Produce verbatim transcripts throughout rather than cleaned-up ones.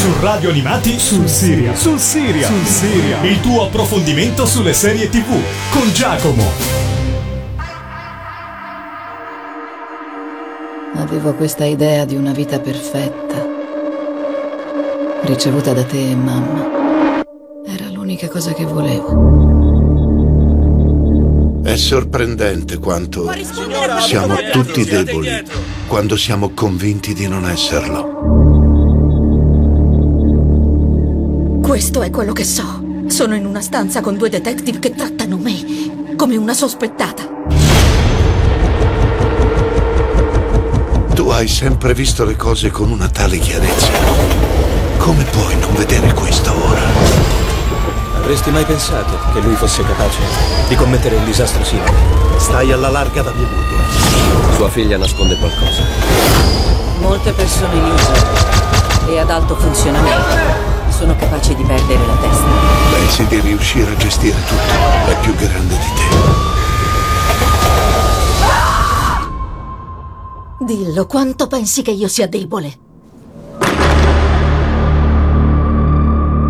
su Radio Animati sul Siria. Sul Siria. Sul Siria. Il tuo approfondimento sulle serie tivù con Giacomo. Avevo questa idea di una vita perfetta, ricevuta da te e mamma. Era l'unica cosa che volevo. È sorprendente quanto siamo tutti deboli quando siamo convinti di non esserlo. Questo è quello che so. Sono in una stanza con due detective che trattano me come una sospettata. Tu hai sempre visto le cose con una tale chiarezza. Come puoi non vedere questo ora? Avresti mai pensato che lui fosse capace di commettere un disastro simile? Stai alla larga da Bielwood. Tua figlia nasconde qualcosa. Molte persone lì e ad alto funzionamento sono capaci di perdere la testa. Pensi di riuscire a gestire tutto? È più grande di te. Dillo, quanto pensi che io sia debole?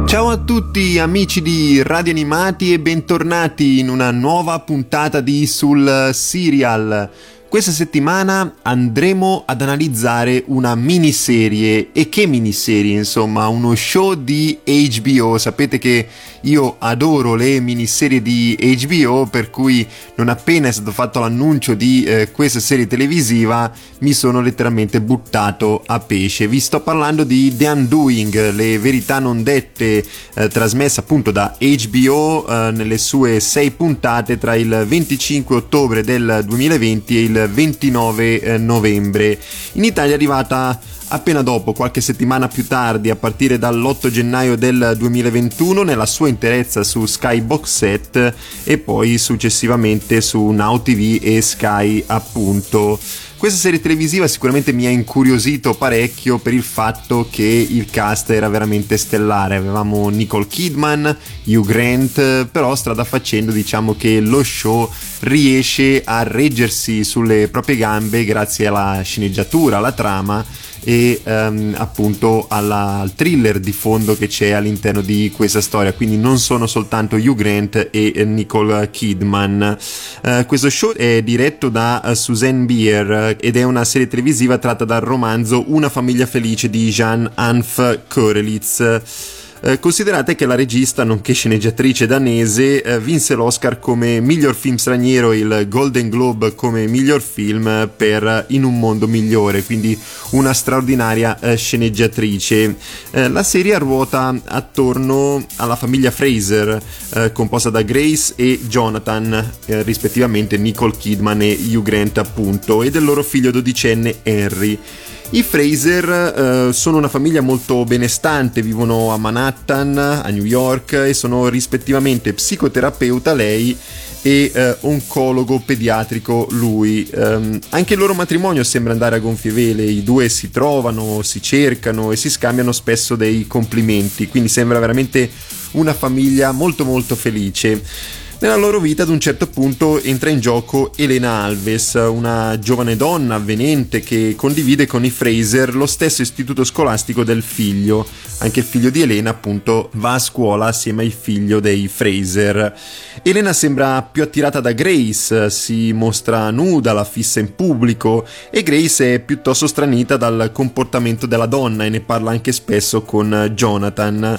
Ciao a tutti amici di Radio Animati e bentornati in una nuova puntata di Sul Serial. Questa settimana andremo ad analizzare una miniserie, e che miniserie insomma, uno show di H B O. Sapete che io adoro le miniserie di H B O, per cui non appena è stato fatto l'annuncio di eh, questa serie televisiva mi sono letteralmente buttato a pesce. Vi sto parlando di The Undoing, le verità non dette, eh, trasmessa appunto da H B O eh, nelle sue sei puntate tra il venticinque ottobre del duemilaventi e il ventinove novembre. In Italia è arrivata appena dopo, qualche settimana più tardi, a partire dall'otto gennaio del duemilaventuno, nella sua interezza su Sky Box Set e poi successivamente su Now tivù e Sky appunto. Questa serie televisiva sicuramente mi ha incuriosito parecchio per il fatto che il cast era veramente stellare. Avevamo Nicole Kidman, Hugh Grant, però strada facendo diciamo che lo show riesce a reggersi sulle proprie gambe grazie alla sceneggiatura, alla trama e um, appunto alla, al thriller di fondo che c'è all'interno di questa storia. Quindi non sono soltanto Hugh Grant e Nicole Kidman. Uh, questo show è diretto da uh, Susan Bier ed è una serie televisiva tratta dal romanzo Una famiglia felice di Jean Hanff Korelitz. Eh, considerate che la regista nonché sceneggiatrice danese eh, vinse l'Oscar come miglior film straniero e il Golden Globe come miglior film per In un mondo migliore, quindi una straordinaria eh, sceneggiatrice. Eh, la serie ruota attorno alla famiglia Fraser eh, composta da Grace e Jonathan, eh, rispettivamente Nicole Kidman e Hugh Grant appunto, e del loro figlio dodicenne Henry. I Fraser eh, sono una famiglia molto benestante, vivono a Manhattan, a New York, e sono rispettivamente psicoterapeuta lei e eh, oncologo pediatrico lui. Um, anche il loro matrimonio sembra andare a gonfie vele, i due si trovano, si cercano e si scambiano spesso dei complimenti, quindi sembra veramente una famiglia molto molto felice. Nella loro vita ad un certo punto entra in gioco Elena Alves, una giovane donna avvenente che condivide con i Fraser lo stesso istituto scolastico del figlio. Anche il figlio di Elena appunto va a scuola assieme al figlio dei Fraser. Elena sembra più attirata da Grace, si mostra nuda, la fissa in pubblico, e Grace è piuttosto stranita dal comportamento della donna e ne parla anche spesso con Jonathan.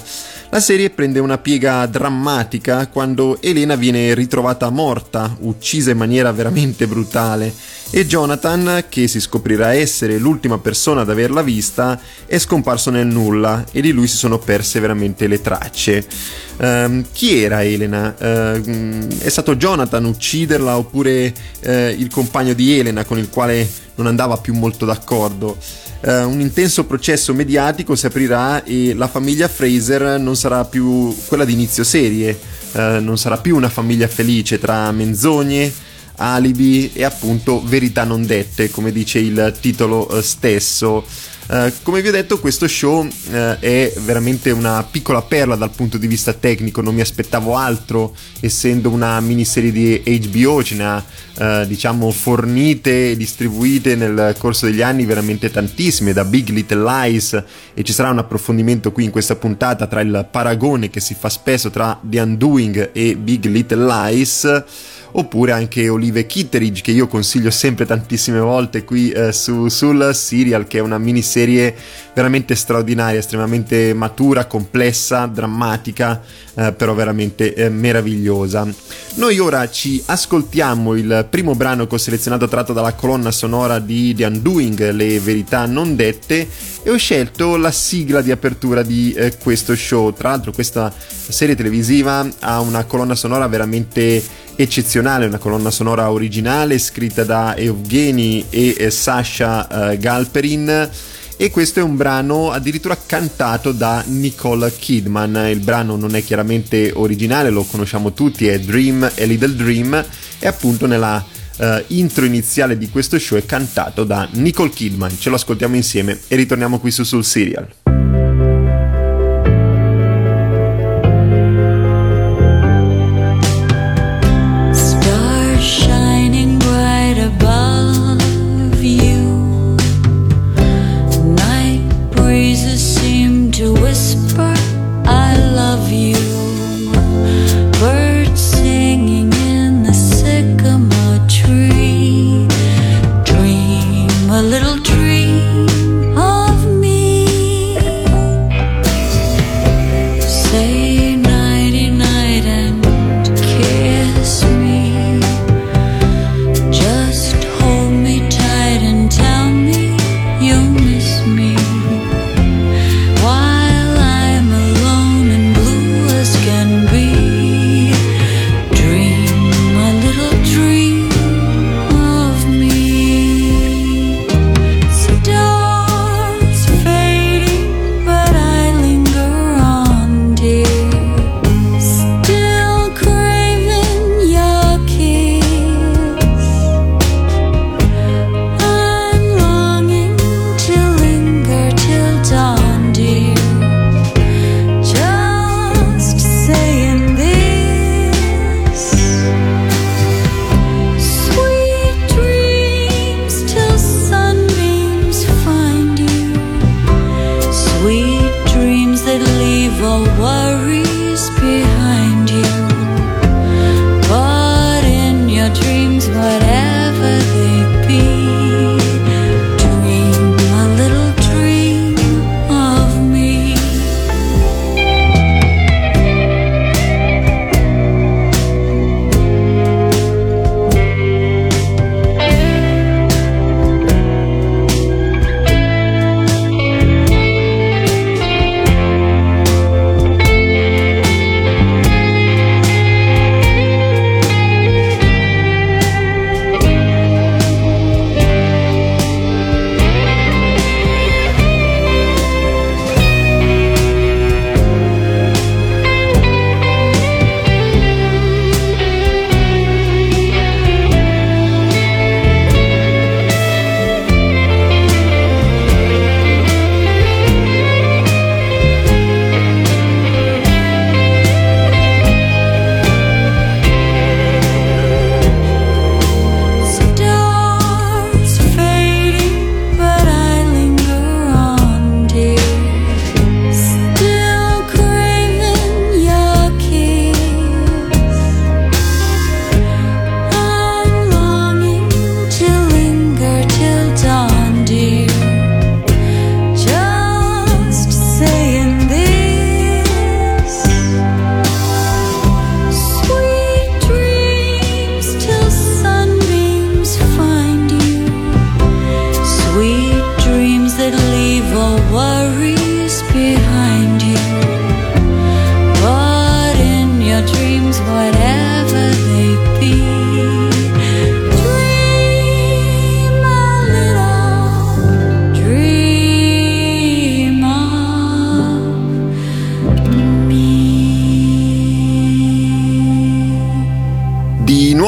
La serie prende una piega drammatica quando Elena viene ritrovata morta, uccisa in maniera veramente brutale, e Jonathan, che si scoprirà essere l'ultima persona ad averla vista, è scomparso nel nulla e di lui si sono perse veramente le tracce. Um, chi era Elena? Uh, è stato Jonathan ucciderla oppure uh, il compagno di Elena con il quale non andava più molto d'accordo? Uh, un intenso processo mediatico si aprirà e la famiglia Fraser non sarà più quella di inizio serie, uh, non sarà più una famiglia felice, tra menzogne, alibi e appunto verità non dette, come dice il titolo stesso. Eh, come vi ho detto, questo show eh, è veramente una piccola perla dal punto di vista tecnico, non mi aspettavo altro, essendo una miniserie di H B O ce ne ha eh, diciamo fornite e distribuite nel corso degli anni veramente tantissime, da Big Little Lies, e ci sarà un approfondimento qui in questa puntata tra il paragone che si fa spesso tra The Undoing e Big Little Lies, oppure anche Olive Kitteridge, che io consiglio sempre tantissime volte qui eh, su, sul serial, che è una miniserie veramente straordinaria, estremamente matura, complessa, drammatica, eh, però veramente eh, meravigliosa. Noi ora ci ascoltiamo il primo brano che ho selezionato tratto dalla colonna sonora di The Undoing, Le verità non dette, e ho scelto la sigla di apertura di eh, questo show. Tra l'altro questa serie televisiva ha una colonna sonora veramente eccezionale, una colonna sonora originale scritta da Yevgeny e eh, Sasha eh, Galperin, e questo è un brano addirittura cantato da Nicole Kidman. Il brano non è chiaramente originale, lo conosciamo tutti, è Dream, a Little Dream, e appunto nella eh, intro iniziale di questo show è cantato da Nicole Kidman. Ce lo ascoltiamo insieme e ritorniamo qui su Soul Serial.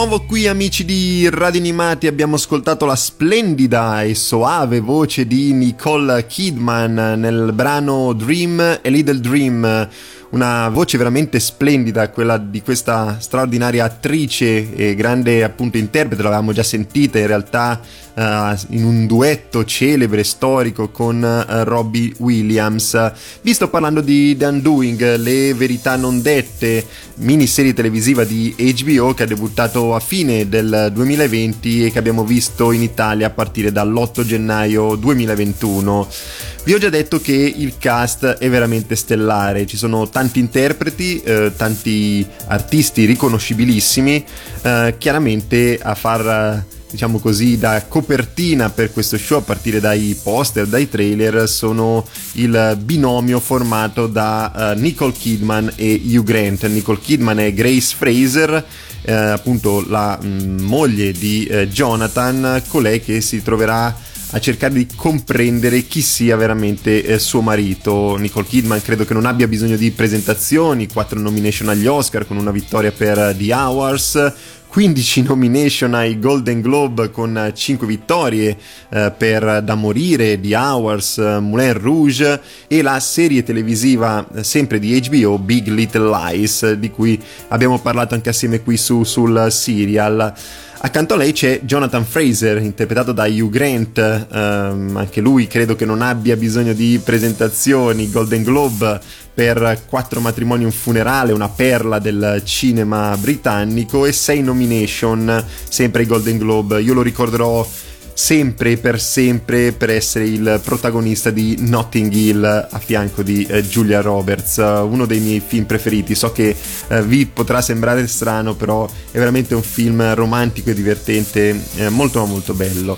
nuovo qui amici di Radio Animati, abbiamo ascoltato la splendida e soave voce di Nicole Kidman nel brano Dream a Little Dream, una voce veramente splendida quella di questa straordinaria attrice e grande appunto interprete. L'avevamo già sentita in realtà uh, in un duetto celebre storico con uh, Robbie Williams. Vi sto parlando di The Undoing, le verità non dette, miniserie televisiva di H B O che ha debuttato a fine del duemilaventi e che abbiamo visto in Italia a partire dall'otto gennaio duemilaventuno. Vi ho già detto che il cast è veramente stellare, ci sono tanti interpreti, eh, tanti artisti riconoscibilissimi, eh, chiaramente a far, diciamo così, da copertina per questo show a partire dai poster, dai trailer, sono il binomio formato da eh, Nicole Kidman e Hugh Grant. Nicole Kidman è Grace Fraser, eh, appunto la mh, moglie di eh, Jonathan, colei che si troverà a cercare di comprendere chi sia veramente eh, suo marito. Nicole Kidman credo che non abbia bisogno di presentazioni, quattro nomination agli Oscar con una vittoria per The Hours, quindici nomination ai Golden Globe con cinque vittorie eh, per Da Morire, The Hours, Moulin Rouge e la serie televisiva eh, sempre di H B O Big Little Lies, di cui abbiamo parlato anche assieme qui su sul serial. Accanto a lei c'è Jonathan Fraser, interpretato da Hugh Grant, ehm, anche lui credo che non abbia bisogno di presentazioni, Golden Globe per quattro matrimoni e un funerale, una perla del cinema britannico, e sei nomination sempre ai Golden Globe. Io lo ricorderò sempre per sempre per essere il protagonista di Notting Hill a fianco di eh, Julia Roberts, uno dei miei film preferiti. So che eh, vi potrà sembrare strano, però è veramente un film romantico e divertente, eh, molto molto bello.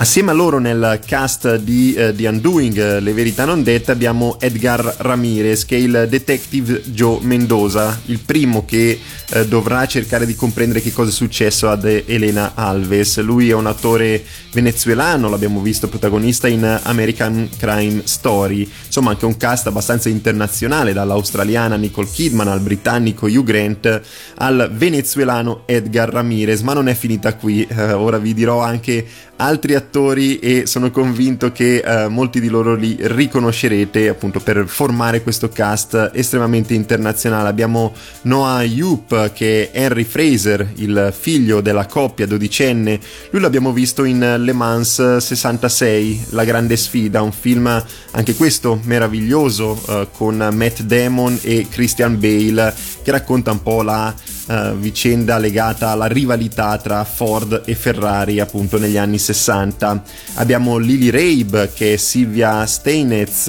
Assieme a loro nel cast di uh, The Undoing, le verità non dette, abbiamo Edgar Ramirez che è il detective Joe Mendoza, il primo che uh, dovrà cercare di comprendere che cosa è successo ad Elena Alves. Lui è un attore venezuelano, l'abbiamo visto protagonista in American Crime Story. Insomma anche un cast abbastanza internazionale, dall'australiana Nicole Kidman al britannico Hugh Grant al venezuelano Edgar Ramirez. Ma non è finita qui, uh, ora vi dirò anche altri attori e sono convinto che eh, molti di loro li riconoscerete appunto per formare questo cast estremamente internazionale. Abbiamo Noah Jupe che è Henry Fraser, il figlio della coppia dodicenne. Lui l'abbiamo visto in Le Mans sessantasei, La grande sfida, un film anche questo meraviglioso eh, con Matt Damon e Christian Bale, che racconta un po' la Uh, vicenda legata alla rivalità tra Ford e Ferrari appunto negli anni sessanta. Abbiamo Lily Rabe che è Silvia Steinitz,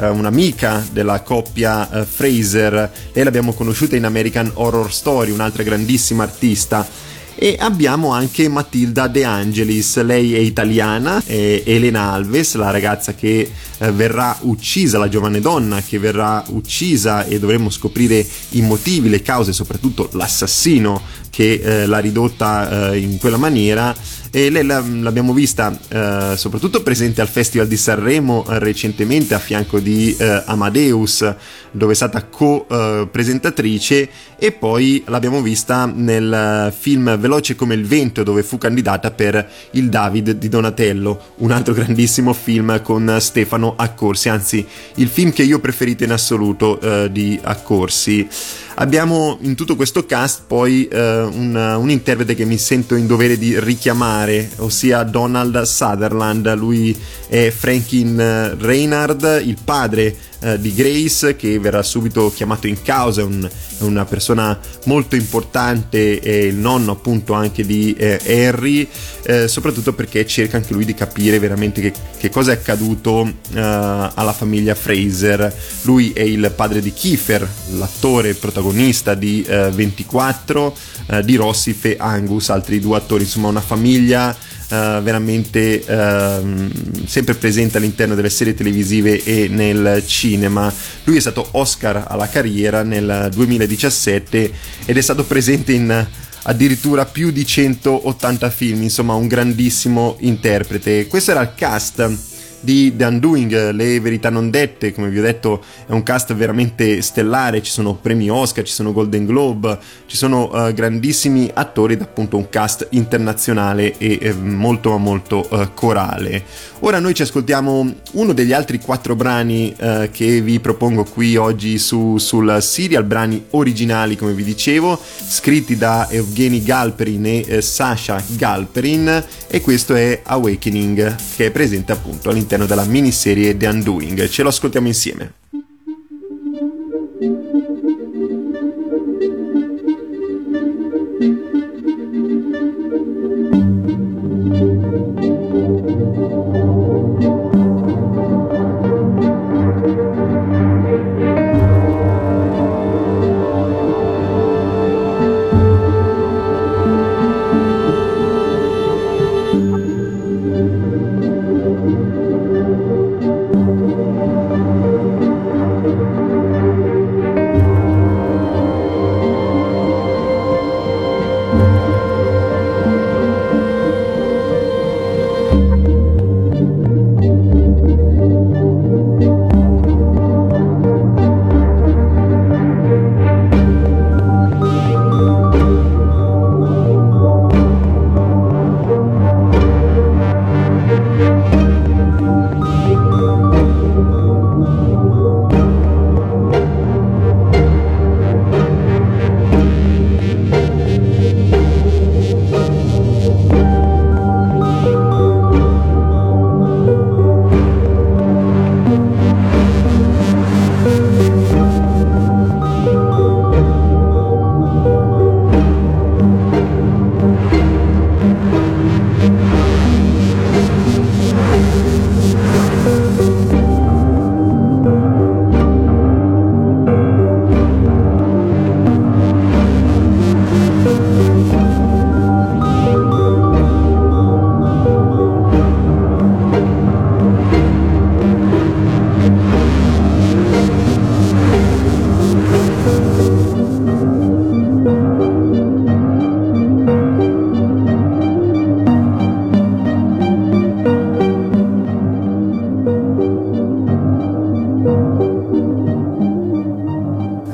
uh, un'amica della coppia uh, Fraser. Lei l'abbiamo conosciuta in American Horror Story, un'altra grandissima artista. E abbiamo anche Matilda De Angelis, lei è italiana, è Elena Alves, la ragazza che eh, verrà uccisa, la giovane donna che verrà uccisa, e dovremo scoprire i motivi, le cause, soprattutto l'assassino che eh, l'ha ridotta eh, in quella maniera. E lei l'abbiamo vista eh, soprattutto presente al Festival di Sanremo eh, recentemente a fianco di eh, Amadeus, dove è stata co-presentatrice, eh, e poi l'abbiamo vista nel film Veloce come il Vento, dove fu candidata per il David di Donatello, un altro grandissimo film con Stefano Accorsi, anzi il film che io preferito in assoluto eh, di Accorsi. Abbiamo in tutto questo cast poi eh, un, un interprete che mi sento in dovere di richiamare, ossia Donald Sutherland. Lui è Franklin Reynard, il padre eh, di Grace, che verrà subito chiamato in causa, è, un, è una persona molto importante, è il nonno appunto anche di eh, Harry, eh, soprattutto perché cerca anche lui di capire veramente che, che cosa è accaduto eh, alla famiglia Fraser. Lui è il padre di Kiefer, l'attore protagonista di eh, ventiquattro, eh, di Rossif e Angus, altri due attori, insomma una famiglia Uh, veramente uh, sempre presente all'interno delle serie televisive e nel cinema. Lui è stato Oscar alla carriera nel duemiladiciassette ed è stato presente in addirittura più di centottanta film, insomma un grandissimo interprete. Questo era il cast di The Undoing, le verità non dette. Come vi ho detto, è un cast veramente stellare, ci sono premi Oscar, ci sono Golden Globe, ci sono uh, grandissimi attori ed appunto un cast internazionale e eh, molto molto uh, corale. Ora noi ci ascoltiamo uno degli altri quattro brani uh, che vi propongo qui oggi su, sul serial, brani originali come vi dicevo, scritti da Yevgeny Galperin e eh, Sasha Galperin, e questo è Awakening, che è presente appunto all'interno della miniserie The Undoing. Ce lo ascoltiamo insieme.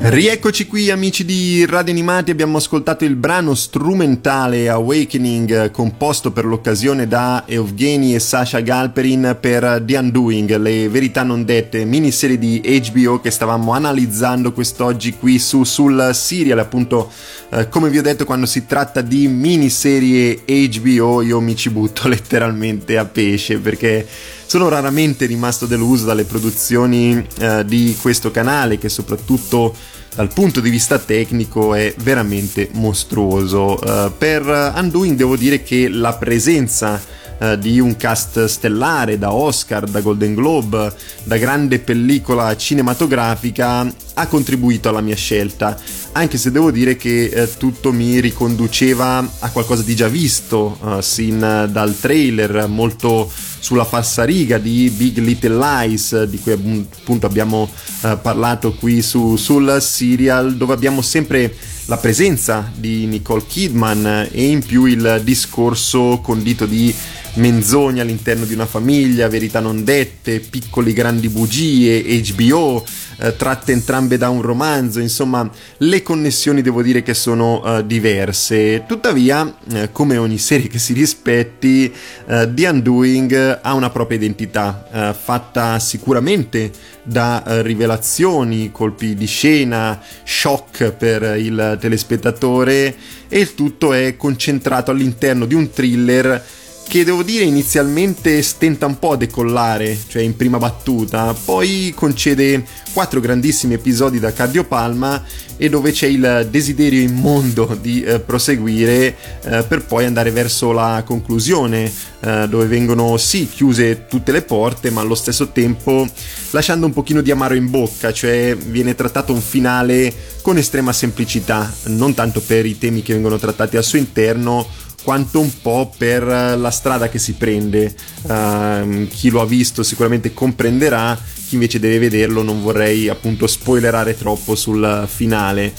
Rieccoci qui amici di Radio Animati, abbiamo ascoltato il brano strumentale Awakening composto per l'occasione da Yevgeny e Sasha Galperin per The Undoing, le verità non dette, miniserie di H B O che stavamo analizzando quest'oggi qui su sul serial. Appunto eh, come vi ho detto, quando si tratta di miniserie H B O io mi ci butto letteralmente a pesce, perché sono raramente rimasto deluso dalle produzioni eh, di questo canale, che soprattutto dal punto di vista tecnico è veramente mostruoso. Uh, per Undoing devo dire che la presenza uh, di un cast stellare, da Oscar, da Golden Globe, da grande pellicola cinematografica, ha contribuito alla mia scelta, anche se devo dire che eh, tutto mi riconduceva a qualcosa di già visto, uh, sin dal trailer molto sulla falsariga di Big Little Lies, di cui appunto abbiamo eh, parlato qui su, sul serial, dove abbiamo sempre la presenza di Nicole Kidman e in più il discorso condito di menzogne all'interno di una famiglia, verità non dette, piccoli grandi bugie, H B O, eh, tratte entrambe da un romanzo. Insomma, le connessioni devo dire che sono eh, diverse. Tuttavia, eh, come ogni serie che si rispetti, eh, The Undoing ha una propria identità, eh, fatta sicuramente da eh, rivelazioni, colpi di scena, shock per il telespettatore, e il tutto è concentrato all'interno di un thriller che devo dire inizialmente stenta un po' a decollare, cioè in prima battuta, poi concede quattro grandissimi episodi da cardiopalma e dove c'è il desiderio immondo di eh, proseguire eh, per poi andare verso la conclusione, eh, dove vengono sì chiuse tutte le porte, ma allo stesso tempo lasciando un pochino di amaro in bocca, cioè viene trattato un finale con estrema semplicità, non tanto per i temi che vengono trattati al suo interno, quanto un po' per la strada che si prende. Uh, chi lo ha visto sicuramente comprenderà, chi invece deve vederlo non vorrei appunto spoilerare troppo sul finale.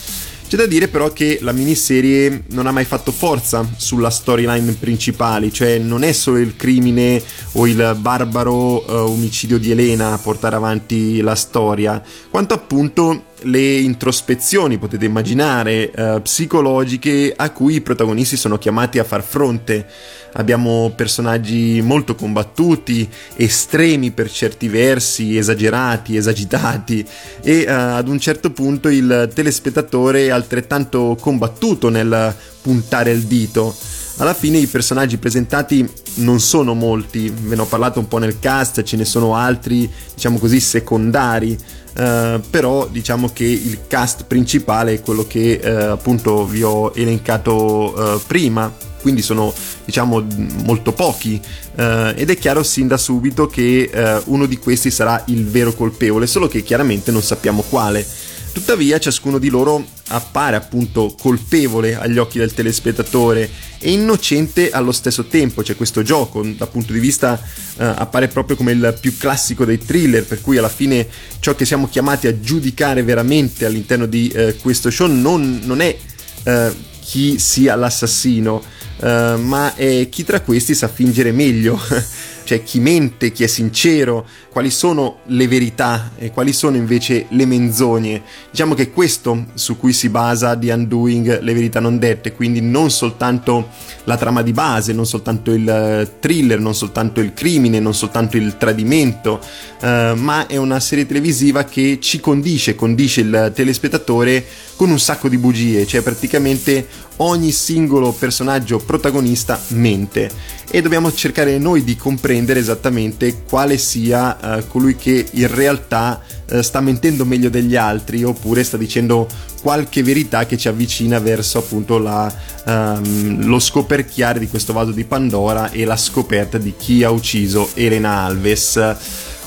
C'è da dire però che la miniserie non ha mai fatto forza sulla storyline principale, cioè non è solo il crimine o il barbaro eh, omicidio di Elena a portare avanti la storia, quanto appunto le introspezioni, potete immaginare, eh, psicologiche a cui i protagonisti sono chiamati a far fronte. Abbiamo personaggi molto combattuti, estremi per certi versi, esagerati, esagitati, e eh, ad un certo punto il telespettatore è altrettanto combattuto nel puntare il dito. Alla fine i personaggi presentati non sono molti, ve ne ho parlato un po' nel cast, ce ne sono altri, diciamo così, secondari, eh, però diciamo che il cast principale è quello che eh, appunto vi ho elencato eh, prima, quindi sono diciamo molto pochi eh, ed è chiaro sin da subito che eh, uno di questi sarà il vero colpevole, solo che chiaramente non sappiamo quale. Tuttavia ciascuno di loro appare appunto colpevole agli occhi del telespettatore e innocente allo stesso tempo. C'è questo gioco, dal punto di vista eh, appare proprio come il più classico dei thriller, per cui alla fine ciò che siamo chiamati a giudicare veramente all'interno di eh, questo show non, non è eh, chi sia l'assassino, eh, ma è chi tra questi sa fingere meglio. Cioè chi mente, chi è sincero, quali sono le verità e quali sono invece le menzogne. Diciamo che è questo su cui si basa The Undoing, le verità non dette, quindi non soltanto la trama di base, non soltanto il thriller, non soltanto il crimine, non soltanto il tradimento, eh, ma è una serie televisiva che ci condisce, condisce il telespettatore con un sacco di bugie, cioè praticamente ogni singolo personaggio protagonista mente e dobbiamo cercare noi di comprendere esattamente quale sia eh, colui che in realtà eh, sta mentendo meglio degli altri oppure sta dicendo qualche verità che ci avvicina verso appunto la, ehm, lo scoperchiare di questo vaso di Pandora e la scoperta di chi ha ucciso Elena Alves.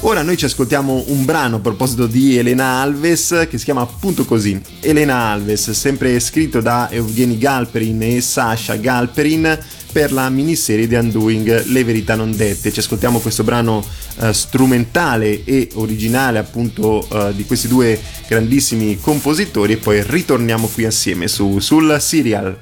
Ora noi ci ascoltiamo un brano a proposito di Elena Alves che si chiama appunto così, Elena Alves, sempre scritto da Yevgeny Galperin e Sasha Galperin per la miniserie The Undoing, le verità non dette. Ci ascoltiamo questo brano eh, strumentale e originale appunto eh, di questi due grandissimi compositori e poi ritorniamo qui assieme su sul Serial.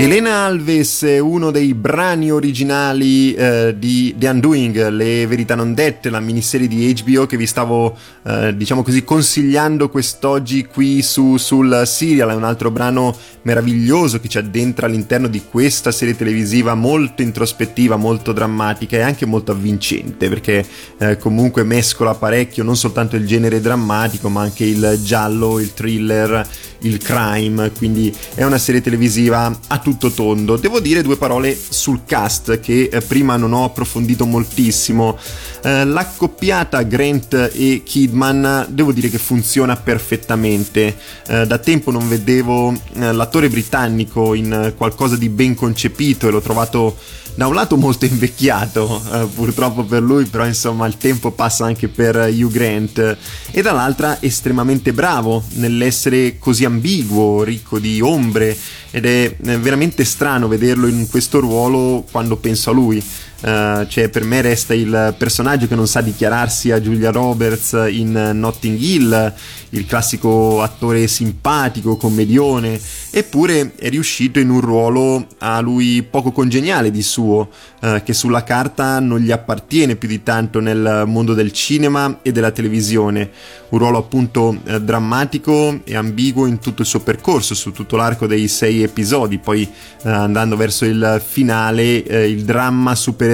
Elena Alves è uno dei brani originali eh, di The Undoing, le verità non dette, la miniserie di H B O che vi stavo eh, diciamo così consigliando quest'oggi qui su sul serial. È un altro brano meraviglioso che ci addentra all'interno di questa serie televisiva molto introspettiva, molto drammatica e anche molto avvincente, perché eh, comunque mescola parecchio non soltanto il genere drammatico ma anche il giallo, il thriller, il crime. Quindi è una serie televisiva a tutto tondo. Devo dire due parole sul cast che prima non ho approfondito moltissimo. Eh, l'accoppiata Grant e Kidman devo dire che funziona perfettamente. Eh, da tempo non vedevo eh, l'attore britannico in qualcosa di ben concepito e l'ho trovato da un lato molto invecchiato, eh, purtroppo per lui, però insomma il tempo passa anche per Hugh Grant, e dall'altra estremamente bravo nell'essere così ambiguo, ricco di ombre, ed è veramente strano vederlo in questo ruolo quando penso a lui. Uh, cioè per me resta il personaggio che non sa dichiararsi a Julia Roberts in Notting Hill, il classico attore simpatico, commedione, eppure è riuscito in un ruolo a lui poco congeniale di suo, uh, che sulla carta non gli appartiene più di tanto nel mondo del cinema e della televisione. Un ruolo appunto eh, drammatico e ambiguo in tutto il suo percorso, su tutto l'arco dei sei episodi. Poi eh, andando verso il finale eh, il dramma super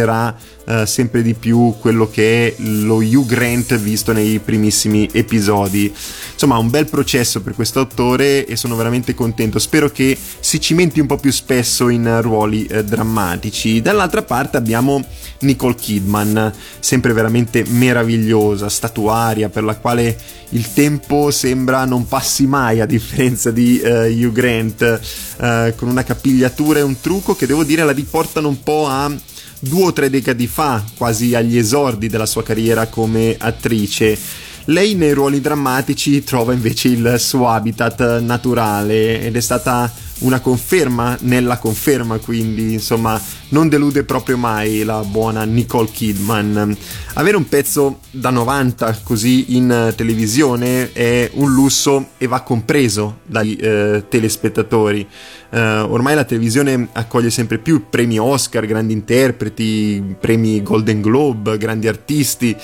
Uh, sempre di più quello che è lo Hugh Grant visto nei primissimi episodi. Insomma, un bel processo per questo attore e sono veramente contento. Spero che si cimenti un po' più spesso in ruoli eh, drammatici. Dall'altra parte abbiamo Nicole Kidman, sempre veramente meravigliosa, statuaria, per la quale il tempo sembra non passi mai, a differenza di eh, Hugh Grant, eh, con una capigliatura e un trucco che devo dire la riportano un po' a due o tre decadi fa, quasi agli esordi della sua carriera come attrice. Lei nei ruoli drammatici trova invece il suo habitat naturale ed è stata una conferma nella conferma, quindi insomma non delude proprio mai la buona Nicole Kidman. Avere un pezzo da novanta così in televisione è un lusso e va compreso dai eh, telespettatori. Eh, ormai la televisione accoglie sempre più premi Oscar, grandi interpreti, premi Golden Globe, grandi artisti,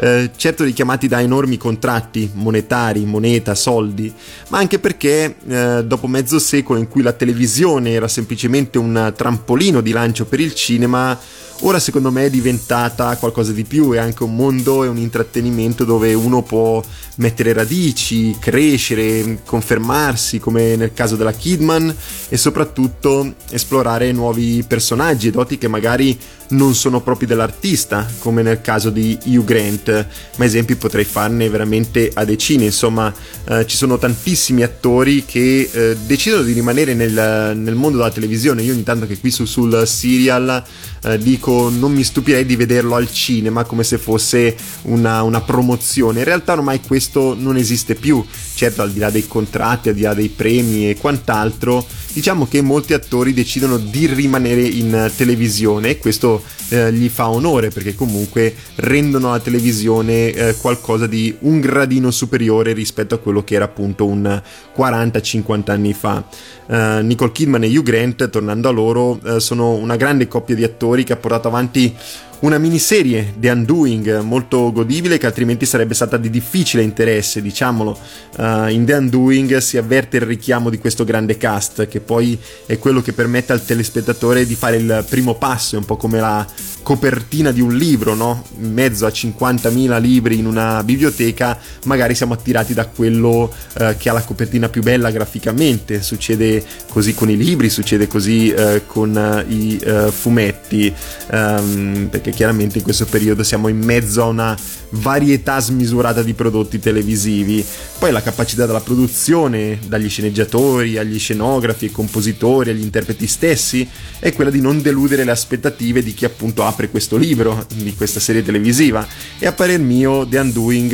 eh, certo richiamati da enormi contratti monetari, moneta, soldi, ma anche perché eh, dopo mezzo secolo in cui la televisione era semplicemente un trampolino di lancio per il cinema, ora secondo me è diventata qualcosa di più. È anche un mondo e un intrattenimento dove uno può mettere radici, crescere, confermarsi come nel caso della Kidman, e soprattutto esplorare nuovi personaggi e doti che magari non sono propri dell'artista, come nel caso di Hugh Grant, ma esempi potrei farne veramente a decine. Insomma eh, ci sono tantissimi attori che eh, decidono di rimanere nel, nel mondo della televisione. Io ogni tanto che qui su, sul serial eh, dico non mi stupirei di vederlo al cinema, come se fosse una, una promozione. In realtà ormai questo non esiste più, certo al di là dei contratti, al di là dei premi e quant'altro. Diciamo che molti attori decidono di rimanere in televisione e questo eh, gli fa onore, perché comunque rendono la televisione eh, qualcosa di un gradino superiore rispetto a quello che era appunto un quaranta cinquanta anni fa. Eh, Nicole Kidman e Hugh Grant, tornando a loro, eh, sono una grande coppia di attori che ha portato avanti una miniserie, The Undoing, molto godibile, che altrimenti sarebbe stata di difficile interesse, diciamolo. Uh, in The Undoing si avverte il richiamo di questo grande cast, che poi è quello che permette al telespettatore di fare il primo passo. È un po' come la copertina di un libro, no? In mezzo a cinquantamila libri in una biblioteca magari siamo attirati da quello uh, che ha la copertina più bella graficamente. Succede così con i libri, succede così uh, con uh, i uh, fumetti, um, perché chiaramente in questo periodo siamo in mezzo a una varietà smisurata di prodotti televisivi. Poi la capacità della produzione, dagli sceneggiatori agli scenografi e compositori agli interpreti stessi, è quella di non deludere le aspettative di chi appunto apre questo libro, di questa serie televisiva, e a parer mio The Undoing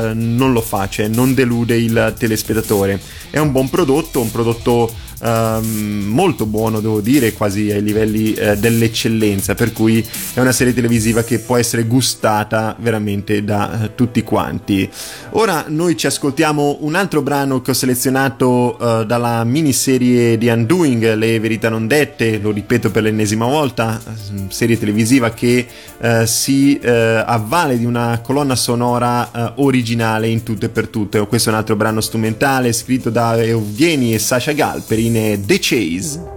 eh, non lo fa, cioè non delude il telespettatore. È un buon prodotto, un prodotto ehm, molto buono, devo dire, quasi ai livelli eh, dell'eccellenza, per cui è una serie televisiva che può essere gustata veramente da eh, tutti quanti. Ora noi ci ascoltiamo un altro brano che ho selezionato eh, dalla miniserie The Undoing, Le verità non dette, lo ripeto per l'ennesima volta, serie televisiva che eh, si eh, avvale di una colonna sonora eh, originale in tutto e per tutto. Questo è un altro brano strumentale scritto da Yevgeny e Sasha Galperin, e The Chase.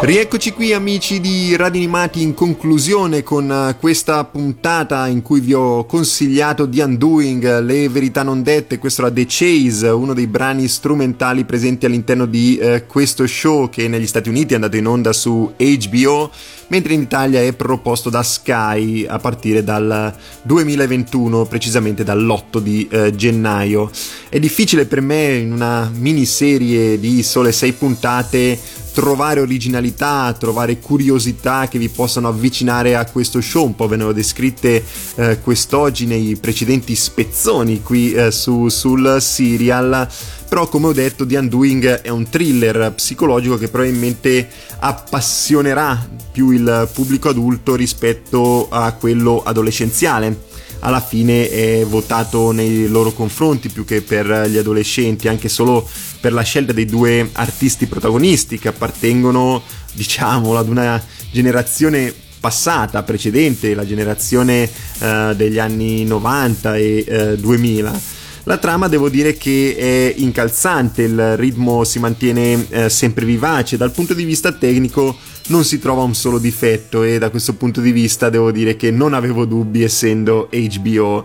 Rieccoci qui amici di Radio Animati in conclusione con questa puntata in cui vi ho consigliato The Undoing, Le verità non dette, questo era The Chase, uno dei brani strumentali presenti all'interno di eh, questo show che negli Stati Uniti è andato in onda su H B O, mentre in Italia è proposto da Sky a partire dal duemilaventuno, precisamente dall'otto di eh, gennaio. È difficile per me in una miniserie di sole sei puntate trovare originalità, trovare curiosità che vi possano avvicinare a questo show, un po' ve ne ho descritte eh, quest'oggi nei precedenti spezzoni qui eh, su, sul serial. Però come ho detto The Undoing è un thriller psicologico che probabilmente appassionerà più il pubblico adulto rispetto a quello adolescenziale. Alla fine è votato nei loro confronti più che per gli adolescenti, anche solo per la scelta dei due artisti protagonisti che appartengono, diciamolo, ad una generazione passata, precedente, la generazione eh, degli anni novanta e eh, duemila. La trama devo dire che è incalzante, il ritmo si mantiene eh, sempre vivace, dal punto di vista tecnico non si trova un solo difetto e da questo punto di vista devo dire che non avevo dubbi essendo H B O.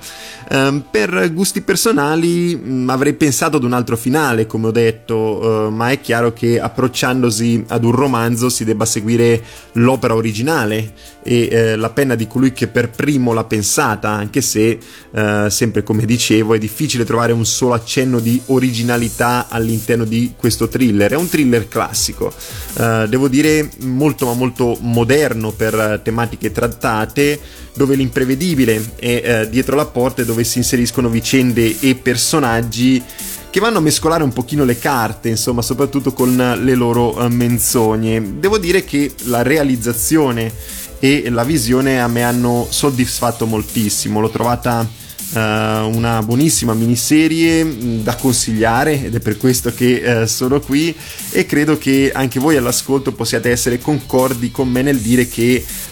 Ehm, per gusti personali mh, avrei pensato ad un altro finale, come ho detto, eh, ma è chiaro che approcciandosi ad un romanzo si debba seguire l'opera originale e eh, la penna di colui che per primo l'ha pensata, anche se eh, sempre come dicevo è difficile trovare un solo accenno di originalità all'interno di questo thriller. È un thriller classico, eh, devo dire molto ma molto moderno per tematiche trattate, dove l'imprevedibile è eh, dietro la porta e dove si inseriscono vicende e personaggi che vanno a mescolare un pochino le carte, insomma, soprattutto con le loro eh, menzogne. Devo dire che la realizzazione e la visione a me hanno soddisfatto moltissimo, l'ho trovata uh, una buonissima miniserie mh, da consigliare, ed è per questo che uh, sono qui, e credo che anche voi all'ascolto possiate essere concordi con me nel dire che uh,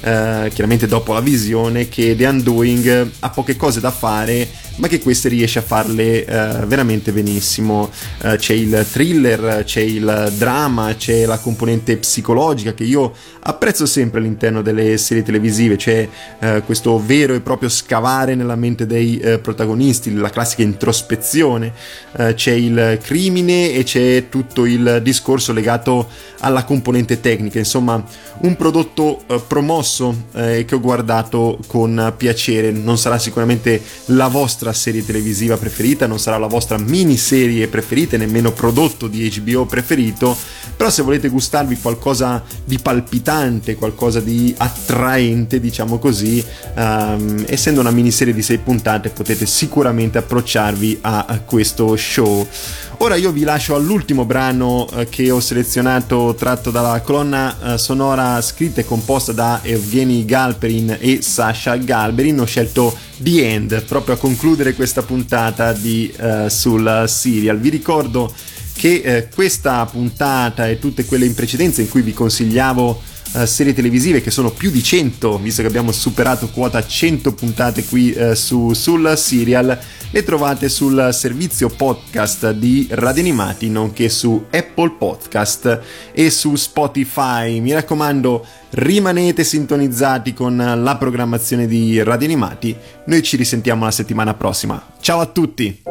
chiaramente dopo la visione che The Undoing ha poche cose da fare, ma che queste riesce a farle uh, veramente benissimo. Uh, c'è il thriller, c'è il drama, c'è la componente psicologica che io apprezzo sempre all'interno delle serie televisive, c'è uh, questo vero e proprio scavare nella mente dei uh, protagonisti, la classica introspezione, uh, c'è il crimine e c'è tutto il discorso legato alla componente tecnica. Insomma, un prodotto uh, promosso e uh, che ho guardato con piacere. Non sarà sicuramente la vostra serie televisiva preferita, non sarà la vostra miniserie preferita, nemmeno prodotto di H B O preferito, però se volete gustarvi qualcosa di palpitante, qualcosa di attraente, diciamo così, um, essendo una miniserie di sei puntate potete sicuramente approcciarvi a, a questo show. Ora io vi lascio all'ultimo brano eh, che ho selezionato, tratto dalla colonna eh, sonora scritta e composta da Yevgeny Galperin e Sasha Galperin. Ho scelto The End, proprio a concludere questa puntata di eh, sul serial. Vi ricordo che eh, questa puntata e tutte quelle in precedenza in cui vi consigliavo Uh, serie televisive, che sono più di cento, visto che abbiamo superato quota cento puntate qui uh, su sul serial, le trovate sul servizio podcast di Radio Animati, nonché su Apple Podcast e su Spotify. Mi raccomando, rimanete sintonizzati con la programmazione di Radio Animati. Noi ci risentiamo la settimana prossima. Ciao a tutti!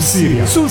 Sul Siria. Sul